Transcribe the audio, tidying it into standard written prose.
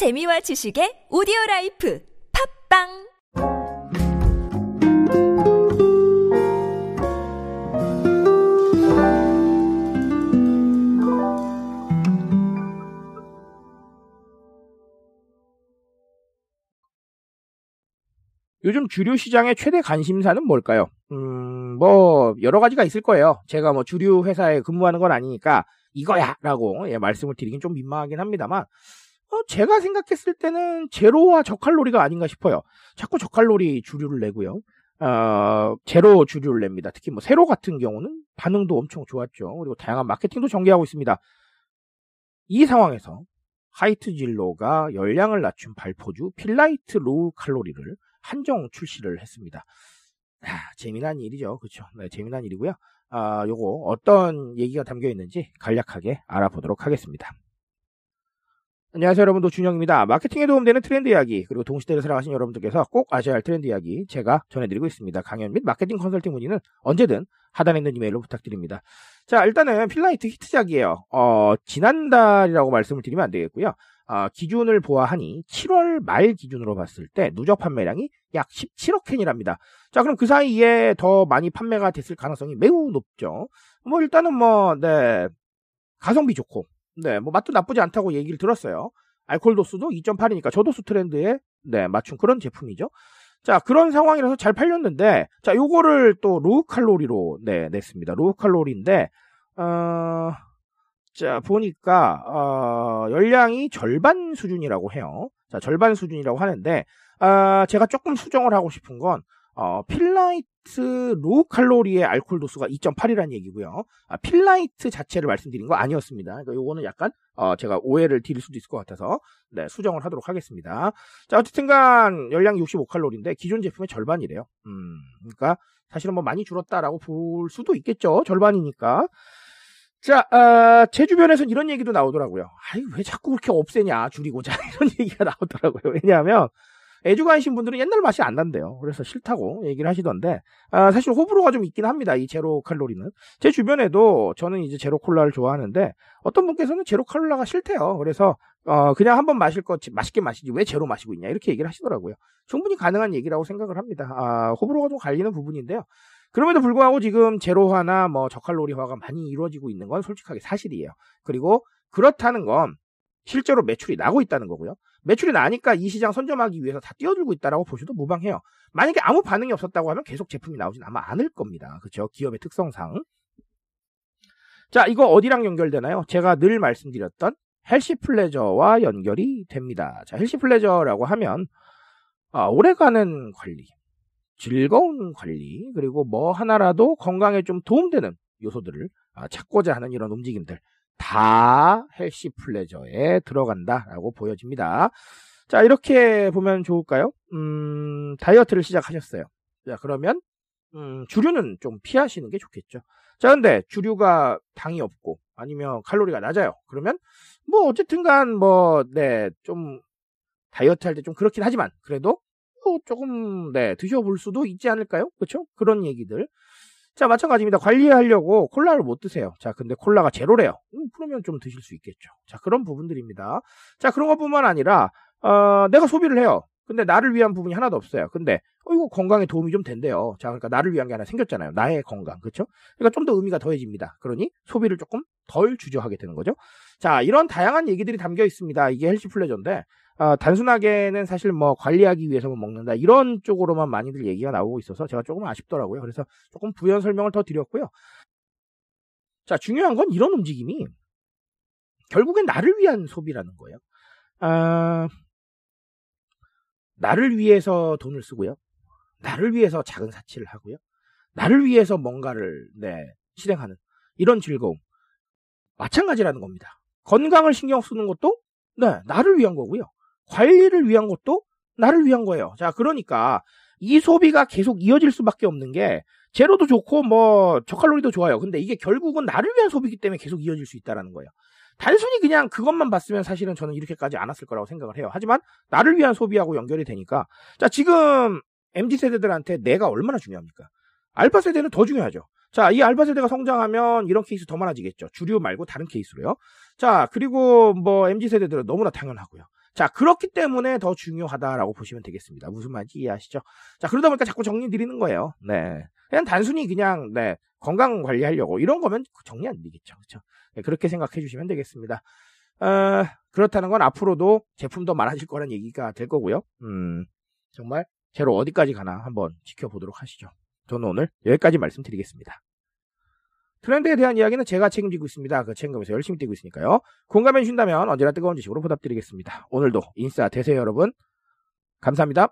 재미와 지식의 오디오라이프 팟빵 요즘 주류 시장의 최대 관심사는 뭘까요? 뭐 여러 가지가 있을 거예요. 제가 뭐 주류 회사에 근무하는 건 아니니까 이거야 라고 말씀을 드리긴 좀 민망하긴 합니다만 제가 생각했을 때는 제로와 저칼로리가 아닌가 싶어요. 자꾸 저칼로리 주류를 내고요. 제로 주류를 냅니다. 특히 뭐 세로 같은 경우는 반응도 엄청 좋았죠. 그리고 다양한 마케팅도 전개하고 있습니다. 이 상황에서 하이트 진로가 열량을 낮춘 발포주 필라이트 로우 칼로리를 한정 출시를 했습니다. 재미난 일이죠. 그렇죠. 네, 재미난 일이고요. 요거 어떤 얘기가 담겨 있는지 간략하게 알아보도록 하겠습니다. 안녕하세요, 여러분도 준영입니다. 마케팅에 도움되는 트렌드 이야기, 그리고 동시대를 살아가신 여러분들께서 꼭 아셔야 할 트렌드 이야기 제가 전해드리고 있습니다. 강연 및 마케팅 컨설팅 문의는 언제든 하단에 있는 이메일로 부탁드립니다. 자, 일단은 필라이트 히트작이에요. 지난달이라고 말씀을 드리면 안 되겠고요. 기준을 보아하니 7월 말 기준으로 봤을 때 누적 판매량이 약 17억 캔이랍니다. 자, 그럼 그 사이에 더 많이 판매가 됐을 가능성이 매우 높죠. 뭐 일단은 가성비 좋고 뭐 맛도 나쁘지 않다고 얘기를 들었어요. 알코올 도수도 2.8이니까 저도수 트렌드에 맞춘 그런 제품이죠. 자, 그런 상황이라서 잘 팔렸는데, 자, 요거를 또 로우 칼로리로 냈습니다. 로우 칼로리인데 자, 보니까 열량이 절반 수준이라고 해요. 자, 절반 수준이라고 하는데 제가 조금 수정을 하고 싶은 건 필라이트 로우 칼로리의 알코올 도수가 2.8이라는 얘기고요. 필라이트 자체를 말씀드린 거 아니었습니다. 그러니까 요거는 약간 제가 오해를 드릴 수도 있을 것 같아서 수정을 하도록 하겠습니다. 자, 어쨌든간 열량이 65칼로리인데 기존 제품의 절반이래요. 그러니까 사실은 뭐 많이 줄었다라고 볼 수도 있겠죠. 절반이니까. 자, 제 주변에서는 이런 얘기도 나오더라고요. 아이, 왜 자꾸 그렇게 없애냐, 줄이고자. 이런 얘기가 나오더라고요. 왜냐하면 애주가이신 분들은 옛날 맛이 안 난대요. 그래서 싫다고 얘기를 하시던데, 사실 호불호가 좀 있긴 합니다. 이 제로 칼로리는. 제 주변에도 저는 이제 제로 콜라를 좋아하는데, 어떤 분께서는 제로 콜라가 싫대요. 그래서, 그냥 한번 마실 거 맛있게 마시지 왜 제로 마시고 있냐, 이렇게 얘기를 하시더라고요. 충분히 가능한 얘기라고 생각을 합니다. 호불호가 좀 갈리는 부분인데요. 그럼에도 불구하고 지금 제로화나 뭐 저칼로리화가 많이 이루어지고 있는 건 솔직하게 사실이에요. 그리고 그렇다는 건 실제로 매출이 나고 있다는 거고요. 매출이 나니까 이 시장 선점하기 위해서 다 뛰어들고 있다라고 보셔도 무방해요. 만약에 아무 반응이 없었다고 하면 계속 제품이 나오진 아마 않을 겁니다. 그렇죠? 기업의 특성상. 자, 이거 어디랑 연결되나요? 제가 늘 말씀드렸던 헬시 플레저와 연결이 됩니다. 자, 헬시 플레저라고 하면 오래가는 관리, 즐거운 관리, 그리고 뭐 하나라도 건강에 좀 도움되는 요소들을 찾고자 하는 이런 움직임들 다 헬시 플레저에 들어간다라고 보여집니다. 자, 이렇게 보면 좋을까요? 다이어트를 시작하셨어요. 자, 그러면 주류는 좀 피하시는 게 좋겠죠. 자, 근데 주류가 당이 없고 아니면 칼로리가 낮아요. 그러면 뭐 어쨌든간 좀 다이어트 할 때 좀 그렇긴 하지만 그래도 조금 드셔볼 수도 있지 않을까요? 그렇죠? 그런 얘기들. 자, 마찬가지입니다. 관리하려고 콜라를 못 드세요. 자, 근데 콜라가 제로래요. 그러면 좀 드실 수 있겠죠. 자, 그런 부분들입니다. 자, 그런 것뿐만 아니라 내가 소비를 해요. 근데 나를 위한 부분이 하나도 없어요. 근데 이거 건강에 도움이 좀 된대요. 자, 그러니까 나를 위한 게 하나 생겼잖아요. 나의 건강. 그렇죠? 그러니까 좀 더 의미가 더해집니다. 그러니 소비를 조금 덜 주저하게 되는 거죠. 자, 이런 다양한 얘기들이 담겨 있습니다. 이게 헬시 플레저인데 단순하게는 사실 뭐 관리하기 위해서만 먹는다 이런 쪽으로만 많이들 얘기가 나오고 있어서 제가 조금 아쉽더라고요. 그래서 조금 부연 설명을 더 드렸고요. 자, 중요한 건 이런 움직임이 결국엔 나를 위한 소비라는 거예요. 나를 위해서 돈을 쓰고요. 나를 위해서 작은 사치를 하고요. 나를 위해서 뭔가를 실행하는 이런 즐거움. 마찬가지라는 겁니다. 건강을 신경 쓰는 것도 나를 위한 거고요. 관리를 위한 것도 나를 위한 거예요. 자, 그러니까 이 소비가 계속 이어질 수밖에 없는 게 제로도 좋고 뭐 저칼로리도 좋아요. 근데 이게 결국은 나를 위한 소비이기 때문에 계속 이어질 수 있다는 거예요. 단순히 그냥 그것만 봤으면 사실은 저는 이렇게까지 안 왔을 거라고 생각을 해요. 하지만 나를 위한 소비하고 연결이 되니까 자, 지금 MZ세대들한테 내가 얼마나 중요합니까? 알파세대는 더 중요하죠. 자, 이 알파세대가 성장하면 이런 케이스 더 많아지겠죠. 주류 말고 다른 케이스로요. 자, 그리고 뭐 MZ세대들은 너무나 당연하고요. 자, 그렇기 때문에 더 중요하다라고 보시면 되겠습니다. 무슨 말인지 이해하시죠? 자, 그러다 보니까 자꾸 정리 드리는 거예요. 네. 그냥 단순히 그냥, 네, 건강 관리하려고. 이런 거면 정리 안 되겠죠. 그렇죠? 네, 그렇게 생각해 주시면 되겠습니다. 그렇다는 건 앞으로도 제품도 많아질 거란 얘기가 될 거고요. 정말 제로 어디까지 가나 한번 지켜보도록 하시죠. 저는 오늘 여기까지 말씀드리겠습니다. 트렌드에 대한 이야기는 제가 책임지고 있습니다. 그 책임감에서 열심히 뛰고 있으니까요. 공감해 주신다면 언제나 뜨거운 지식으로 보답드리겠습니다. 오늘도 인싸 되세요, 여러분. 감사합니다.